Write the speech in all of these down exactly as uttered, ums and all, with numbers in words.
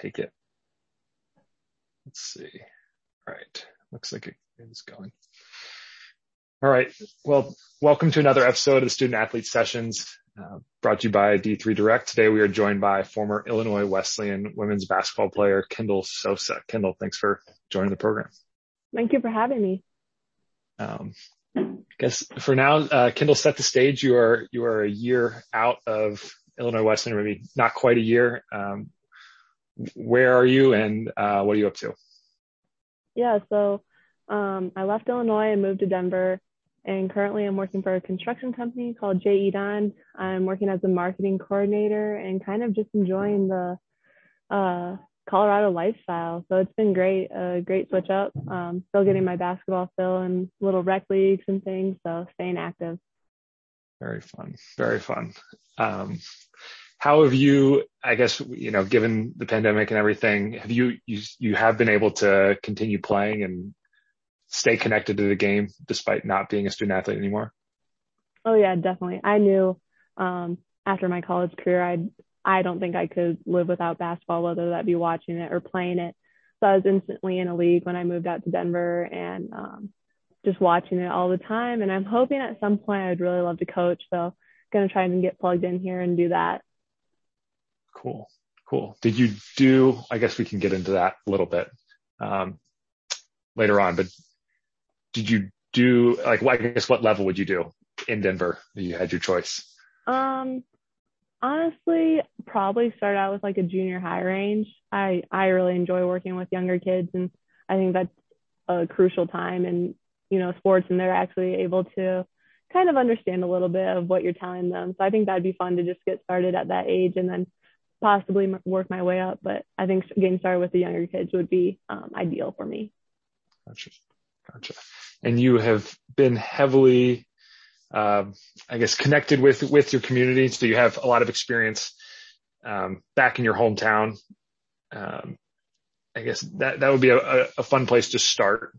take it. Let's see. All right. Looks like it is going. All right. Well, welcome to another episode of the Student-Athlete Sessions, uh, brought to you by D three Direct. Today we are joined by former Illinois Wesleyan women's basketball player Kendall Sosa. Kendall, thanks for joining the program. Thank you for having me. Um, I guess for now, uh, Kendall, set the stage. You are, you are a year out of Illinois Wesleyan, or maybe not quite a year. Um, where are you and, uh, what are you up to? Yeah. So, um, I left Illinois and moved to Denver, and currently I'm working for a construction company called J E Don. I'm working as a marketing coordinator and kind of just enjoying the, uh, Colorado lifestyle. So it's been great, a great switch up. Um, still getting my basketball fill and little rec leagues and things. So staying active. Very fun. Very fun. Um, how have you, I guess, you know, given the pandemic and everything, have you, you, you have been able to continue playing and stay connected to the game despite not being a student athlete anymore? Oh yeah, definitely. I knew, um, after my college career, I'd, I don't think I could live without basketball, whether that be watching it or playing it. So I was instantly in a league when I moved out to Denver, and um, just watching it all the time. And I'm hoping at some point I'd really love to coach. So going to try and get plugged in here and do that. Cool. Cool. Did you do, I guess we can get into that a little bit um, later on, but did you do, like, well, I guess what level would you do in Denver? You had your choice. Um. Honestly, probably start out with like a junior high range. I, I really enjoy working with younger kids, and I think that's a crucial time in, you know, sports, and they're actually able to kind of understand a little bit of what you're telling them. So I think that'd be fun to just get started at that age and then possibly work my way up. But I think getting started with the younger kids would be um, ideal for me. Gotcha. Gotcha. And you have been heavily Um, I guess connected with, with your community. So you have a lot of experience, um, back in your hometown. Um, I guess that, that would be a, a fun place to start.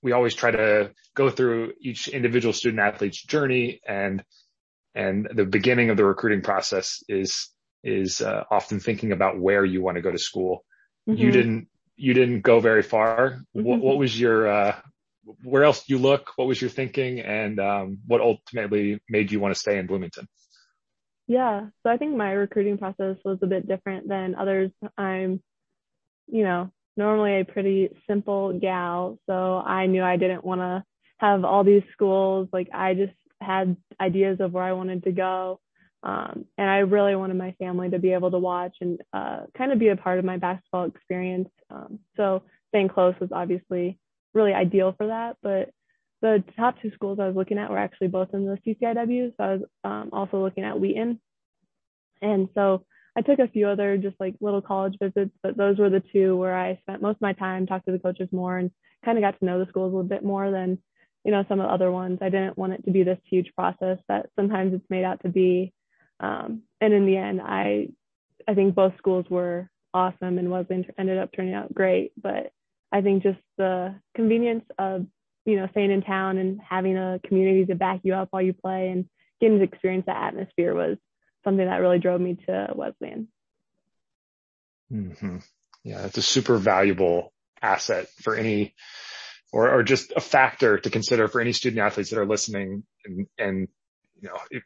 We always try to go through each individual student athlete's journey, and, and the beginning of the recruiting process is, is, uh, often thinking about where you want to go to school. Mm-hmm. You didn't, you didn't go very far. Mm-hmm. What, what was your, uh, where else do you look? What was your thinking, and um, what ultimately made you want to stay in Bloomington? Yeah. So I think my recruiting process was a bit different than others. I'm, you know, normally a pretty simple gal. So I knew I didn't want to have all these schools. Like, I just had ideas of where I wanted to go. Um, and I really wanted my family to be able to watch and uh, kind of be a part of my basketball experience. Um, so staying close was obviously really ideal for that, but the top two schools I was looking at were actually both in the C C I W, so I was um, also looking at Wheaton. And so I took a few other just like little college visits, but those were the two where I spent most of my time, talked to the coaches more, and kind of got to know the schools a little bit more than, you know, some of the other ones. I didn't want it to be this huge process that sometimes it's made out to be. Um, and in the end, I I think both schools were awesome, and Wesleyan ended up turning out great, but I think just the convenience of, you know, staying in town and having a community to back you up while you play and getting to experience that atmosphere was something that really drove me to Wesleyan. Mm-hmm. Yeah, it's a super valuable asset for any, or, or just a factor to consider for any student athletes that are listening. And, and you know, it,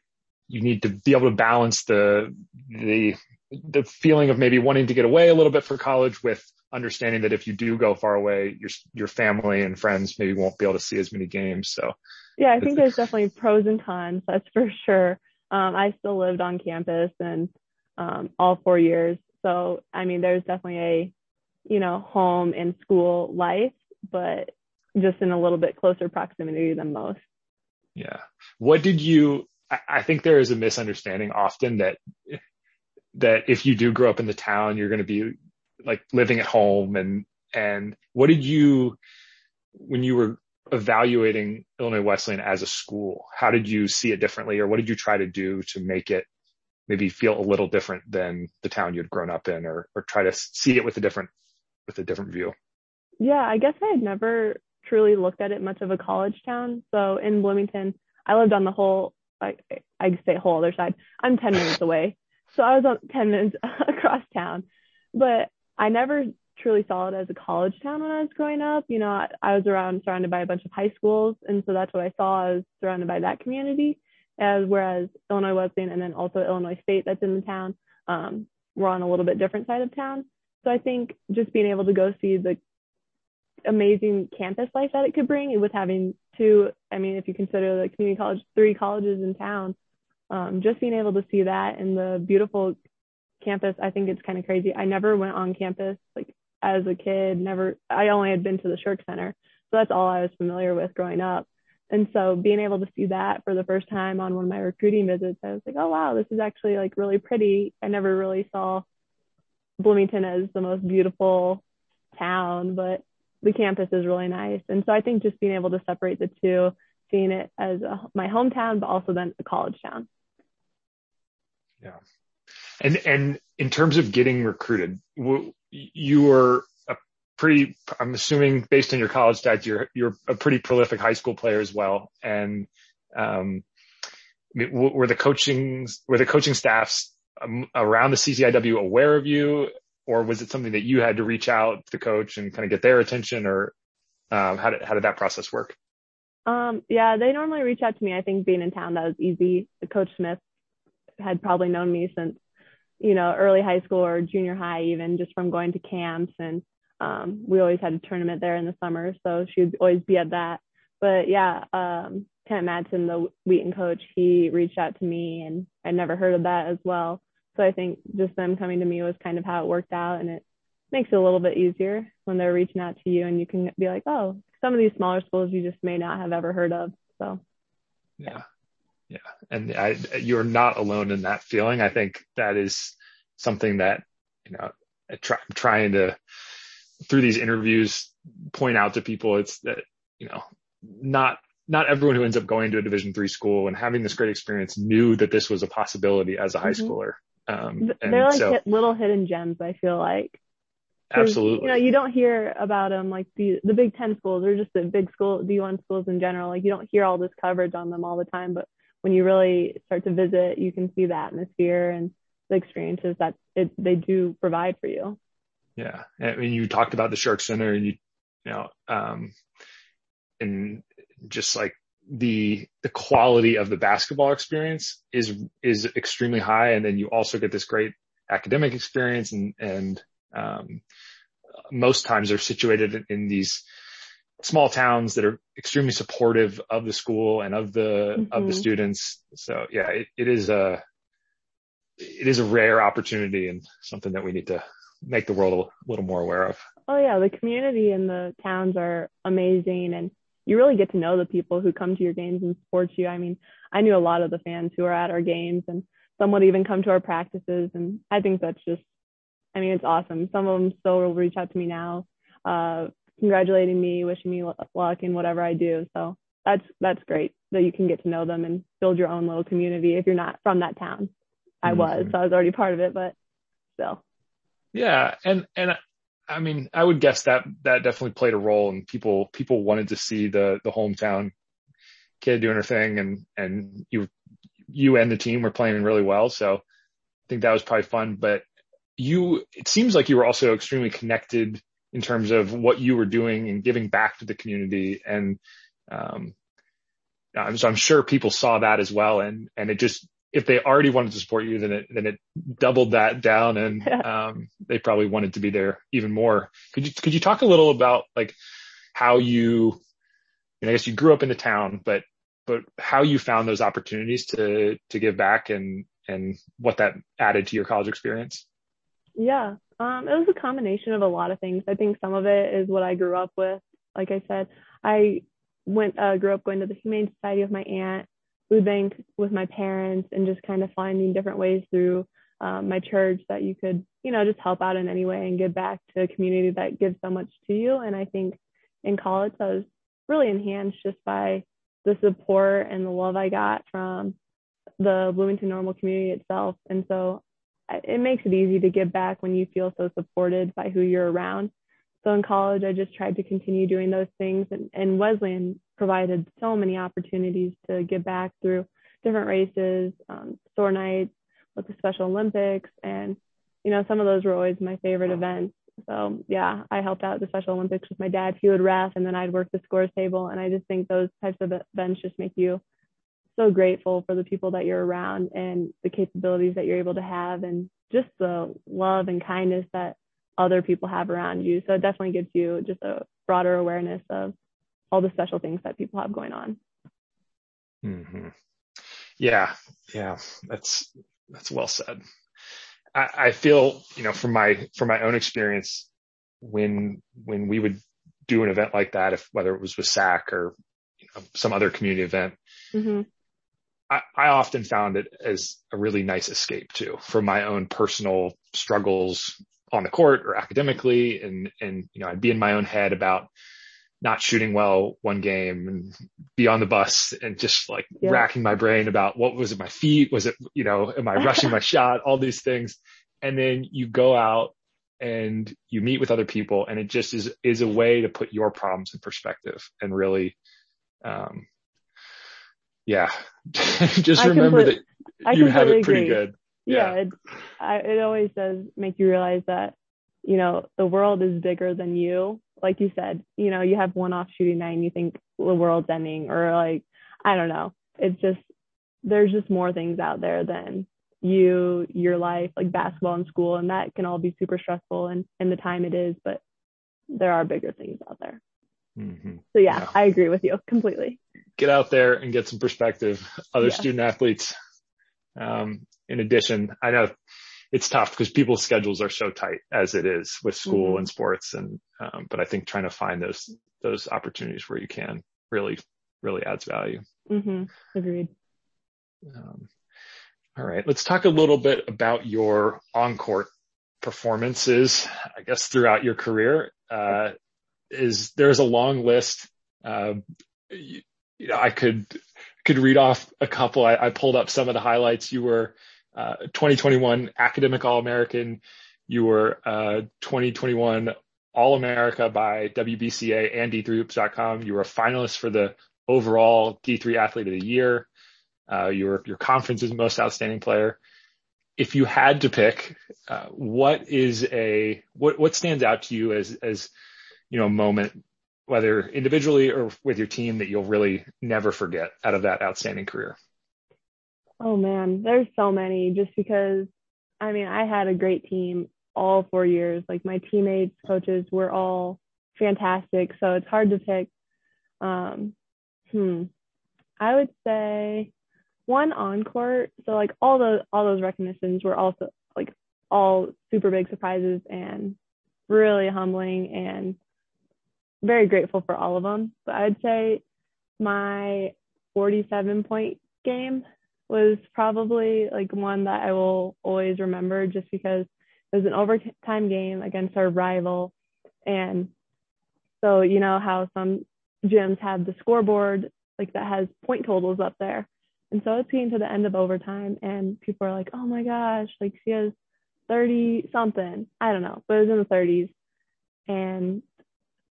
you need to be able to balance the the the feeling of maybe wanting to get away a little bit for college with understanding that if you do go far away, your your family and friends maybe won't be able to see as many games. So yeah, I think there's definitely pros and cons. That's for sure. Um, I still lived on campus and um, all four years. So, I mean, there's definitely a, you know, home and school life, but just in a little bit closer proximity than most. Yeah. What did you, I, I think there is a misunderstanding often that, that if you do grow up in the town, you're going to be like living at home. And, and what did you, when you were evaluating Illinois Wesleyan as a school, how did you see it differently, or what did you try to do to make it maybe feel a little different than the town you'd grown up in, or, or try to see it with a different, with a different view? Yeah, I guess I had never truly looked at it much of a college town. So in Bloomington, I lived on the whole, I, I say whole other side. I'm ten minutes away. So I was on ten minutes across town. But I never truly saw it as a college town when I was growing up. You know, I, I was around surrounded by a bunch of high schools, and so that's what I saw. I was surrounded by that community, as whereas Illinois Wesleyan and then also Illinois State that's in the town, um, were on a little bit different side of town. So I think just being able to go see the amazing campus life that it could bring with having two, I mean, if you consider the community college, three colleges in town, um, just being able to see that and the beautiful campus, I think it's kind of crazy. I never went on campus like as a kid, never, I only had been to the Shirk Center. So that's all I was familiar with growing up. And so being able to see that for the first time on one of my recruiting visits, I was like, oh, wow, this is actually like really pretty. I never really saw Bloomington as the most beautiful town, but the campus is really nice. And so I think just being able to separate the two, seeing it as a, my hometown, but also then a college town. Yeah. And, and in terms of getting recruited, you were a pretty, I'm assuming based on your college stats, you're, you're a pretty prolific high school player as well. And, um, were the coaching, were the coaching staffs around the C C I W aware of you, or was it something that you had to reach out to the coach and kind of get their attention, or um, how did, how did that process work? Um, yeah, they normally reach out to me. I think being in town, that was easy. Coach Smith had probably known me since, you know, early high school or junior high, even just from going to camps. And um, we always had a tournament there in the summer, so she would always be at that. But yeah, um, Kent Madsen, the Wheaton coach, he reached out to me, and I'd never heard of that as well. So I think just them coming to me was kind of how it worked out, and it makes it a little bit easier when they're reaching out to you and you can be like, oh, some of these smaller schools you just may not have ever heard of. So, yeah. Yeah. And I, you're not alone in that feeling. I think that is something that, you know, I try, I'm trying to, through these interviews, point out to people. It's that, you know, not, not everyone who ends up going to a Division three school and having this great experience knew that this was a possibility as a high mm-hmm. schooler. Um, They're like so, hit, little hidden gems, I feel like. Absolutely. You know, you don't hear about them, like the, the Big Ten schools or just the big school, D one schools in general. Like you don't hear all this coverage on them all the time, but when you really start to visit, you can see the atmosphere and the experiences that it, they do provide for you. Yeah. I mean, you talked about the Shirk Center and you, you know, um, and just like, the the quality of the basketball experience is is extremely high, and then you also get this great academic experience, and and um most times are situated in these small towns that are extremely supportive of the school and of the mm-hmm. of the students. So yeah, it, it is a it is a rare opportunity and something that we need to make the world a little more aware of. Oh yeah, the community and the towns are amazing, and you really get to know the people who come to your games and support you. I mean, I knew a lot of the fans who are at our games, and some would even come to our practices. And I think that's just, I mean, it's awesome. Some of them still will reach out to me now, uh, congratulating me, wishing me luck in whatever I do. So that's, that's great that you can get to know them and build your own little community. If you're not from that town, I mm-hmm. was, so I was already part of it, but still. Yeah. And, and I- I mean, I would guess that that definitely played a role, and people, people wanted to see the, the hometown kid doing her thing, and, and you, you and the team were playing really well. So I think that was probably fun, but you, it seems like you were also extremely connected in terms of what you were doing and giving back to the community. And, um, so I'm sure people saw that as well. And, and it just, if they already wanted to support you, then it, then it doubled that down, and um, they probably wanted to be there even more. Could you, could you talk a little about like how you, and I guess you grew up in the town, but, but how you found those opportunities to, to give back, and, and what that added to your college experience? Yeah. Um, it was a combination of a lot of things. I think some of it is what I grew up with. Like I said, I went, uh, grew up going to the Humane Society with my aunt, food bank with my parents, and just kind of finding different ways through um, my church that you could, you know, just help out in any way and give back to a community that gives so much to you. And I think in college, I was really enhanced just by the support and the love I got from the Bloomington Normal community itself. And so it makes it easy to give back when you feel so supported by who you're around. So in college, I just tried to continue doing those things, and, and Wesleyan provided so many opportunities to give back through different races, um, store nights, with the Special Olympics, and you know, some of those were always my favorite events. So yeah, I helped out at the Special Olympics with my dad. He would ref, and then I'd work the scores table. And I just think those types of events just make you so grateful for the people that you're around and the capabilities that you're able to have, and just the love and kindness that other people have around you. So it definitely gives you just a broader awareness of all the special things that people have going on. Mm-hmm. Yeah. Yeah. That's, that's well said. I, I feel, you know, from my, from my own experience, when, when we would do an event like that, if whether it was with S A C or you know, some other community event, mm-hmm. I, I often found it as a really nice escape too, from my own personal struggles on the court or academically. And, and, you know, I'd be in my own head about not shooting well one game and be on the bus and just like yeah. racking my brain about what was it, my feet? Was it, you know, am I rushing my shot? All these things. And then you go out and you meet with other people, and it just is, is a way to put your problems in perspective and really, um, yeah, just I remember compl- that you have it pretty agree. Good. Yeah, yeah it, I, it always does make you realize that, you know, the world is bigger than you. Like you said, you know, you have one off shooting night and you think the world's ending, or like, I don't know. It's just, there's just more things out there than you, your life, like basketball and school. And that can all be super stressful and, and the time it is, but there are bigger things out there. Mm-hmm. So yeah, yeah, I agree with you completely. Get out there and get some perspective. Other yeah. student athletes. Um, in addition, I know it's tough because people's schedules are so tight as it is with school mm-hmm. and sports. And, um, but I think trying to find those, those opportunities where you can really, really adds value. Mm-hmm. Agreed. Um, all right. Let's talk a little bit about your on-court performances, I guess, throughout your career. Uh, is there's a long list. Um, uh, you, you know, I could, could read off a couple. I, I pulled up some of the highlights. You were, Uh, twenty twenty-one Academic All-American. You were uh, twenty twenty-one All-America by W B C A and D three hoops dot com. You were a finalist for the overall D three Athlete of the Year. Uh, you were your conference's most outstanding player. If you had to pick, uh, what is a what what stands out to you as as you know a moment, whether individually or with your team, that you'll really never forget out of that outstanding career? Oh man, there's so many, just because, I mean, I had a great team all four years. Like my teammates, coaches were all fantastic. So it's hard to pick. Um, hmm. I would say one on court. So like all those, all those recognitions were also like all super big surprises and really humbling, and very grateful for all of them. But I'd say my forty-seven point game was probably like one that I will always remember, just because it was an overtime game against our rival. And so, you know how some gyms have the scoreboard like that has point totals up there. And so it's getting to the end of overtime and people are like, oh my gosh, like she has thirty something. I don't know, but it was in the thirties. And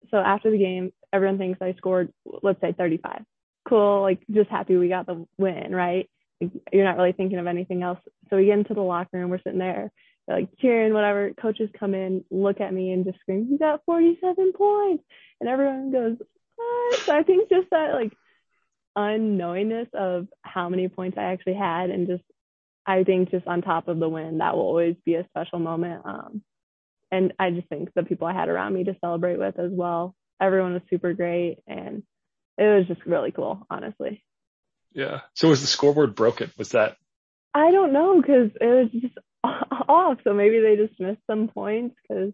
so after the game, everyone thinks I scored, let's say thirty-five. Cool. Like just happy we got the win, right? You're not really thinking of anything else. So we get into the locker room, we're sitting there like cheering, whatever. Coaches come in, look at me and just scream, you got forty-seven points. And everyone goes, what? So I think just that like unknowingness of how many points I actually had, and just, I think just on top of the win, that will always be a special moment. Um, and I just think the people I had around me to celebrate with as well. Everyone was super great, and it was just really cool, honestly. Yeah. So was the scoreboard broken? Was that? I don't know, because it was just off. So maybe they just missed some points, because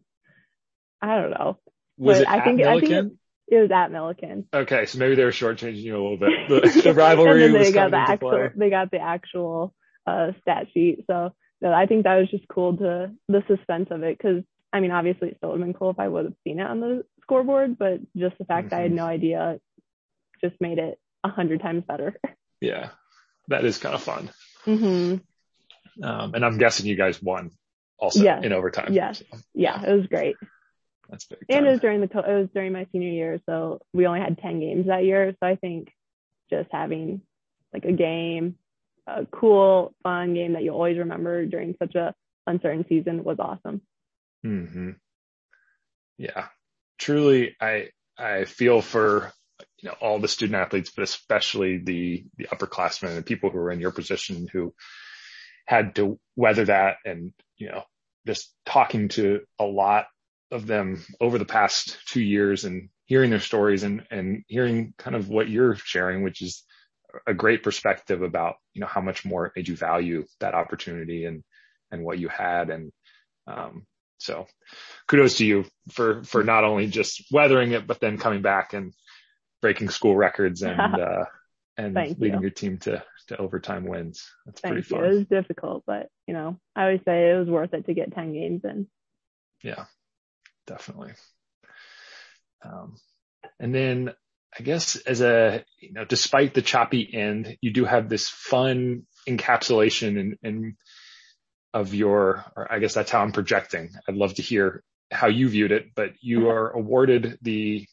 I don't know. Was but it I at think, Milliken? I think it, it was at Milliken. Okay. So maybe they were shortchanging you a little bit. The, the rivalry and then they was got the actual, play. They got the actual uh, stat sheet. So no, I think that was just cool, to the suspense of it. Because, I mean, obviously it still would have been cool if I would have seen it on the scoreboard, but just the fact mm-hmm. that I had no idea just made it a hundred times better. Yeah, that is kind of fun. Mm-hmm. Um, and I'm guessing you guys won also yes. in overtime. Yes. So. Yeah, it was great. That's big. And time. it was during the co- it was during my senior year, so we only had ten games that year. So I think just having like a game, a cool, fun game that you always remember during such a uncertain season was awesome. Mm-hmm. Yeah, truly. I, I feel for, you know, all the student athletes, but especially the, the upperclassmen and people who are in your position who had to weather that. And, you know, just talking to a lot of them over the past two years and hearing their stories and, and hearing kind of what you're sharing, which is a great perspective about, you know, how much more it made you value that opportunity and, and what you had. And, um, so kudos to you for, for not only just weathering it, but then coming back and breaking school records and, uh, and Thank leading you. your team to, to overtime wins. That's Thank pretty fun. You. It was difficult, but you know, I always say it was worth it to get ten games in. Yeah, definitely. Um, and then I guess as a, you know, despite the choppy end, you do have this fun encapsulation and, and of your, or I guess that's how I'm projecting. I'd love to hear how you viewed it, but you are awarded the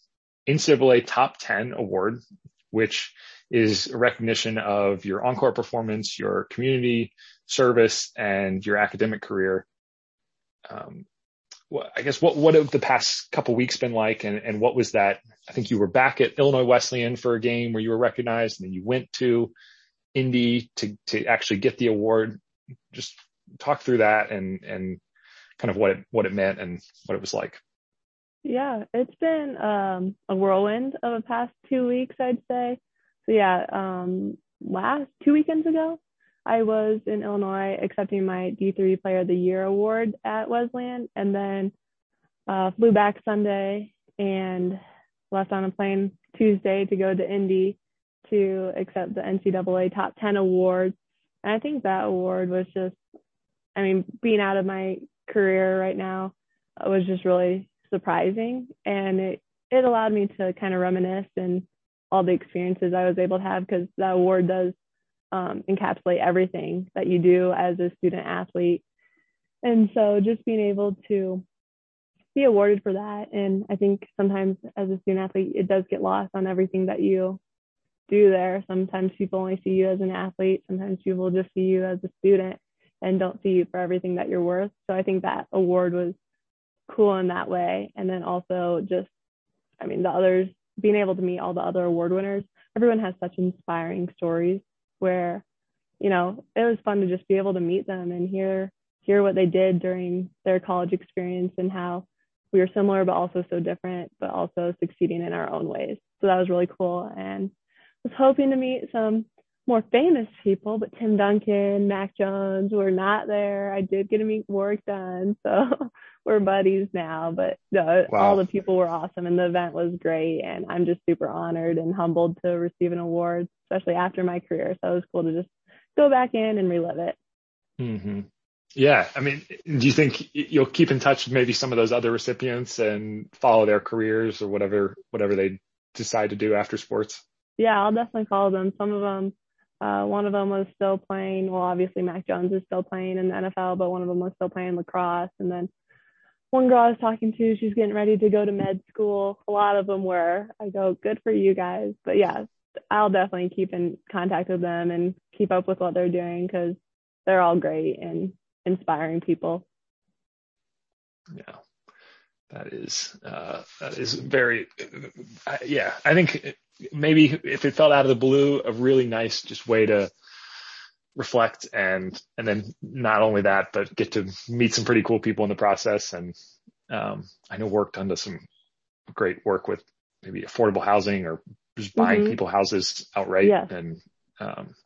N C double A Top ten award, which is a recognition of your encore performance, your community service, and your academic career. Um, well, I guess what, what have the past couple weeks been like, and, and what was that? I think you were back at Illinois Wesleyan for a game where you were recognized, and then you went to Indy to, to actually get the award. Just talk through that and, and kind of what it, what it meant and what it was like. Yeah, it's been um, a whirlwind of the past two weeks, I'd say. So yeah, um, last two weekends ago, I was in Illinois accepting my D three Player of the Year award at Wesleyan, and then uh, flew back Sunday and left on a plane Tuesday to go to Indy to accept the N C double A Top ten award. And I think that award was just, I mean, being out of my career right now was just really surprising, and it, it allowed me to kind of reminisce and all the experiences I was able to have, because that award does um, encapsulate everything that you do as a student athlete. And so just being able to be awarded for that, and I think sometimes as a student athlete it does get lost on everything that you do there. Sometimes people only see you as an athlete, sometimes people just see you as a student and don't see you for everything that you're worth. So I think that award was cool in that way. And then also just, I mean, the others, being able to meet all the other award winners, everyone has such inspiring stories where, you know, it was fun to just be able to meet them and hear, hear what they did during their college experience and how we were similar, but also so different, but also succeeding in our own ways. So that was really cool. And was hoping to meet some more famous people, but Tim Duncan, Mac Jones were not there. I did get to meet Warrick Dunn, so we're buddies now, but no, wow. All the people were awesome and the event was great, and I'm just super honored and humbled to receive an award, especially after my career. So it was cool to just go back in and relive it. Mm-hmm. Yeah. I mean, do you think you'll keep in touch with maybe some of those other recipients and follow their careers or whatever, whatever they decide to do after sports? Yeah, I'll definitely follow them. Some of them, Uh, one of them was still playing. Well, obviously Mac Jones is still playing in the N F L, but one of them was still playing lacrosse. And then one girl I was talking to, she's getting ready to go to med school. A lot of them were. I go, good for you guys. But yeah, I'll definitely keep in contact with them and keep up with what they're doing, because they're all great and inspiring people. Yeah, that is, uh, that is very, uh, yeah, I think it, maybe if it felt out of the blue, a really nice just way to reflect and, and then not only that, but get to meet some pretty cool people in the process. And, um, I know worked under some great work with maybe affordable housing or just buying mm-hmm. people houses outright. Yeah. And, um,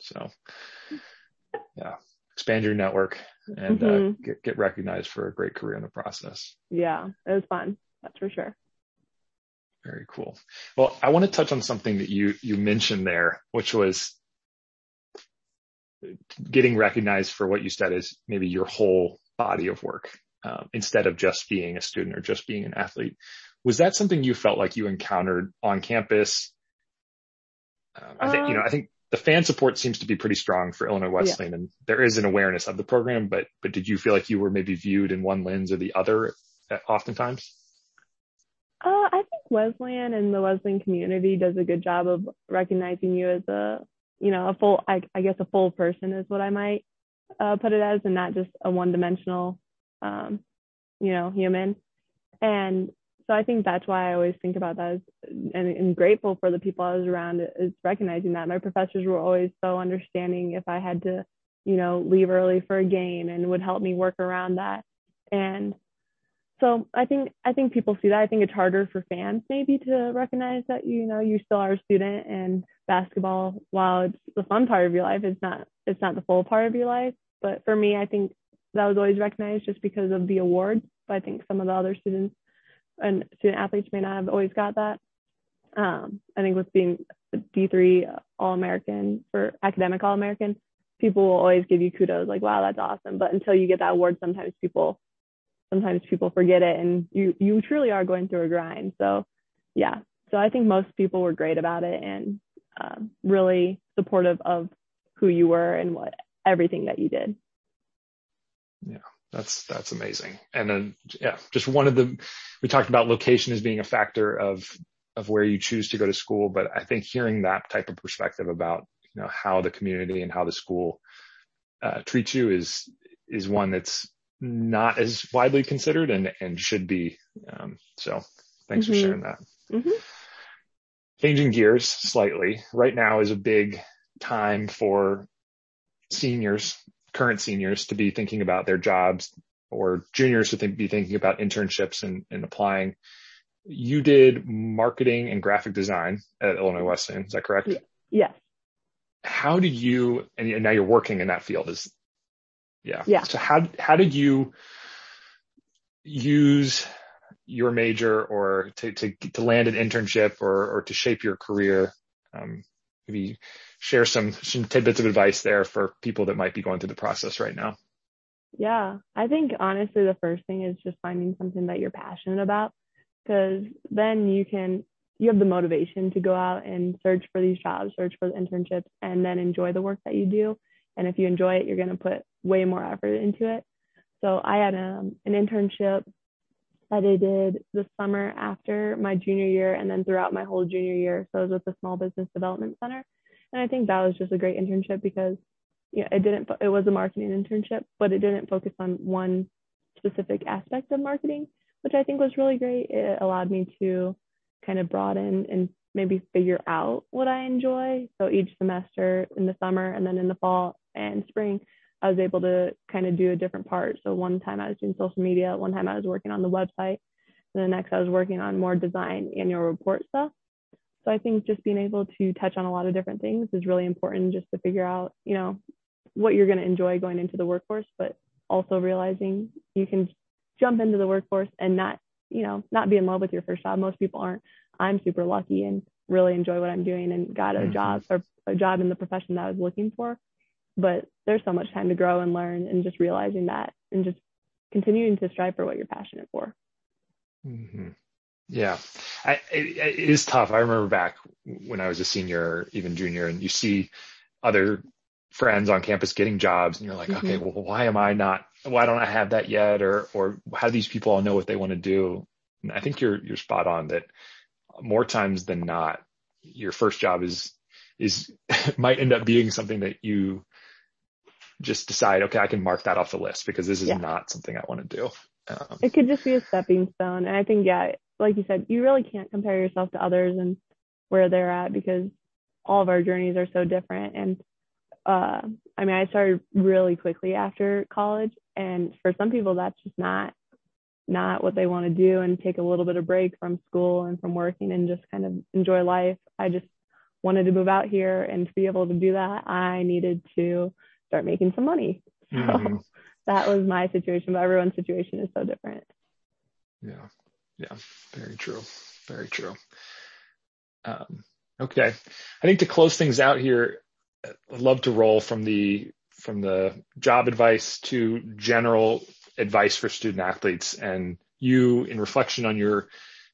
so yeah, expand your network and, mm-hmm. uh, get, get recognized for a great career in the process. Yeah. It was fun. That's for sure. Very cool. Well, I want to touch on something that you, you mentioned there, which was getting recognized for what you said is maybe your whole body of work, um, instead of just being a student or just being an athlete. Was that something you felt like you encountered on campus? Um, I think, um, you know, I think the fan support seems to be pretty strong for Illinois Wesleyan, yeah. and there is an awareness of the program, but, but did you feel like you were maybe viewed in one lens or the other oftentimes? Uh, I think Wesleyan and the Wesleyan community does a good job of recognizing you as a, you know, a full, I, I guess a full person is what I might uh, put it as, and not just a one-dimensional, um, you know, human. And so I think that's why I always think about that, as, and, and grateful for the people I was around, is recognizing that. My professors were always so understanding if I had to, you know, leave early for a game, and would help me work around that. And so I think I think people see that. I think it's harder for fans maybe to recognize that, you know, you still are a student, and basketball, while it's the fun part of your life, it's not it's not the full part of your life. But for me, I think that was always recognized just because of the awards. But I think some of the other students and student athletes may not have always got that. Um, I think with being a D three All-American, for academic All-American, people will always give you kudos, like, wow, that's awesome. But until you get that award, sometimes people sometimes people forget it, and you you truly are going through a grind. So yeah, so I think most people were great about it, and um, really supportive of who you were and what everything that you did. Yeah, that's that's amazing. And then yeah, just one of the, we talked about location as being a factor of of where you choose to go to school, but I think hearing that type of perspective about, you know, how the community and how the school uh, treats you is is one that's not as widely considered, and, and should be. Um, so thanks mm-hmm. for sharing that. Mm-hmm. Changing gears slightly, right now is a big time for seniors, current seniors, to be thinking about their jobs, or juniors to think, be thinking about internships and, and applying. You did marketing and graphic design at Illinois Wesleyan. Is that correct? Yes. Yeah. How did you, and now you're working in that field, is Yeah. yeah. So how, how did you use your major or to, to, to land an internship or, or to shape your career? Um, maybe share some, some tidbits of advice there for people that might be going through the process right now. Yeah. I think honestly, the first thing is just finding something that you're passionate about, because then you can, you have the motivation to go out and search for these jobs, search for the internships, and then enjoy the work that you do. And if you enjoy it, you're going to put way more effort into it. So I had um, an internship that I did the summer after my junior year, and then throughout my whole junior year. So I was with the Small Business Development Center. And I think that was just a great internship because, you know, it didn't, it was a marketing internship, but it didn't focus on one specific aspect of marketing, which I think was really great. It allowed me to kind of broaden and maybe figure out what I enjoy. So each semester in the summer, and then in the fall and spring, I was able to kind of do a different part. So one time I was doing social media, one time I was working on the website, and the next I was working on more design, annual report stuff. So I think just being able to touch on a lot of different things is really important, just to figure out, you know, what you're going to enjoy going into the workforce, but also realizing you can jump into the workforce and not, you know, not be in love with your first job. Most people aren't. I'm super lucky and really enjoy what I'm doing, and got a mm-hmm. job or a job in the profession that I was looking for. But there's so much time to grow and learn, and just realizing that, and just continuing to strive for what you're passionate for. Mm-hmm. Yeah, I, it, it is tough. I remember back when I was a senior, or even junior, and you see other friends on campus getting jobs, and you're like, mm-hmm. okay, well, why am I not? Why don't I have that yet? Or, or how do these people all know what they want to do? And I think you're you're spot on that. More times than not, your first job is is might end up being something that you just decide, okay, I can mark that off the list because this is yeah. not something I want to do. Um, it could just be a stepping stone. And I think, yeah, like you said, you really can't compare yourself to others and where they're at, because all of our journeys are so different. And uh, I mean, I started really quickly after college, and for some people that's just not not what they want to do, and take a little bit of break from school and from working and just kind of enjoy life. I just wanted to move out here, and to be able to do that, I needed to start making some money. So mm-hmm. that was my situation, but everyone's situation is so different. Yeah. Yeah. Very true. Very true. Um, okay. I think to close things out here, I'd love to roll from the, from the job advice to general advice for student athletes. And you, in reflection on your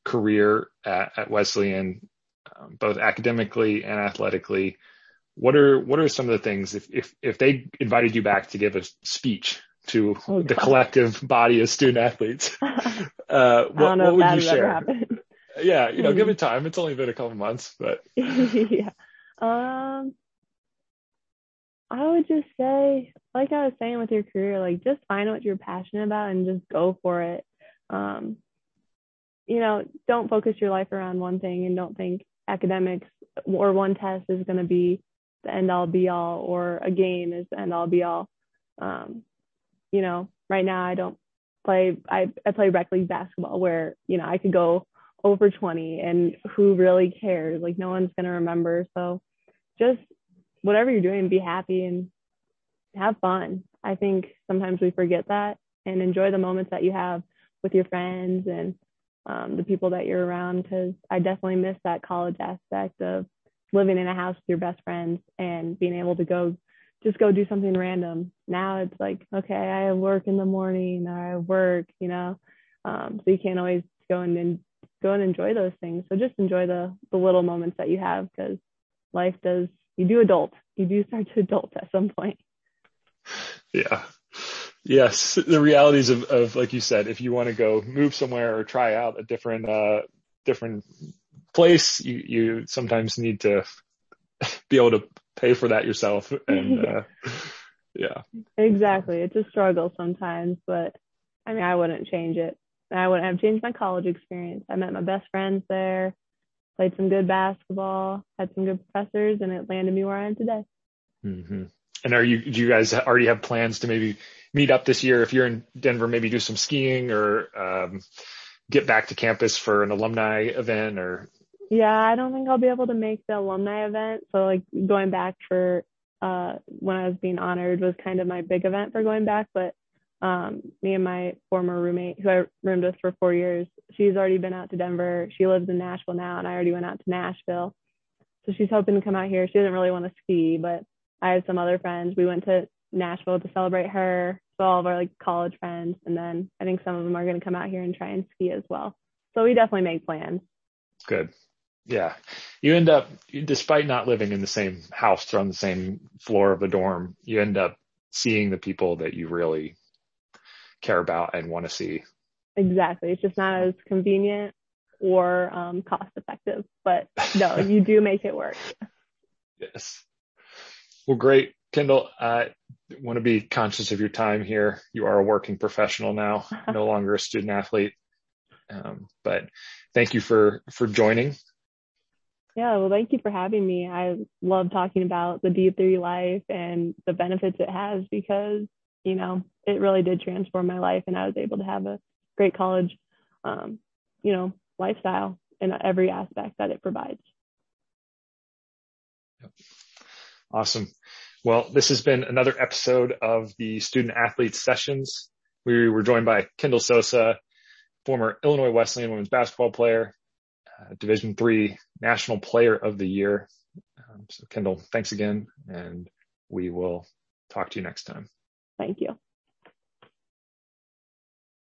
career at, at Wesleyan, um, both academically and athletically, what are what are some of the things, if if, if they invited you back to give a speech to oh, the God. collective body of student athletes, uh, what, what would you share? Yeah, you know, give it time. It's only been a couple months, but yeah. Um, I would just say, like I was saying with your career, like just find what you're passionate about and just go for it. Um, you know, don't focus your life around one thing and don't think academics or one test is going to be the end all be all, or a game is the end all be all. Um, you know, right now I don't play, I, I play rec league basketball where, you know, I could go over twenty and who really cares? Like no one's going to remember. So just whatever you're doing, be happy and have fun. I think sometimes we forget that, and enjoy the moments that you have with your friends and um, the people that you're around. Cause I definitely miss that college aspect of living in a house with your best friends and being able to go, just go do something random. Now it's like, okay, I work in the morning, or I work, you know, um, so you can't always go and, and go and enjoy those things. So just enjoy the the little moments that you have, because life does, you do adult, you do start to adult at some point. Yeah. Yes. The realities of, of, like you said, if you want to go move somewhere or try out a different, uh, different place, you, you sometimes need to be able to pay for that yourself. And, uh, yeah, exactly. It's a struggle sometimes, but I mean, I wouldn't change it. I wouldn't have changed my college experience. I met my best friends there, played some good basketball, had some good professors, and it landed me where I am today. Mm-hmm. And are you, do you guys already have plans to maybe meet up this year? If you're in Denver, maybe do some skiing or um, get back to campus for an alumni event or. Yeah, I don't think I'll be able to make the alumni event. So like going back for uh, when I was being honored was kind of my big event for going back. But um, me and my former roommate who I roomed with for four years, she's already been out to Denver. She lives in Nashville now, and I already went out to Nashville. So she's hoping to come out here. She doesn't really want to ski, but I have some other friends. We went to Nashville to celebrate her. So all of our like college friends. And then I think some of them are going to come out here and try and ski as well. So we definitely make plans. Good. Yeah. You end up, despite not living in the same house or on the same floor of a dorm, you end up seeing the people that you really care about and want to see. Exactly. It's just not as convenient or um, cost effective, but no, you do make it work. Yes. Well, great. Kendall, I uh, want to be conscious of your time here. You are a working professional now, no longer a student athlete. Um, but thank you for, for joining. Yeah. Well, thank you for having me. I love talking about the D three life and the benefits it has, because, you know, it really did transform my life, and I was able to have a great college, um, you know, lifestyle in every aspect that it provides. Yep. Awesome. Well, this has been another episode of the Student-Athlete Sessions. We were joined by Kendall Sosa, former Illinois Wesleyan women's basketball player, uh, Division three National Player of the Year. Um, so Kendall, thanks again, and we will talk to you next time. Thank you.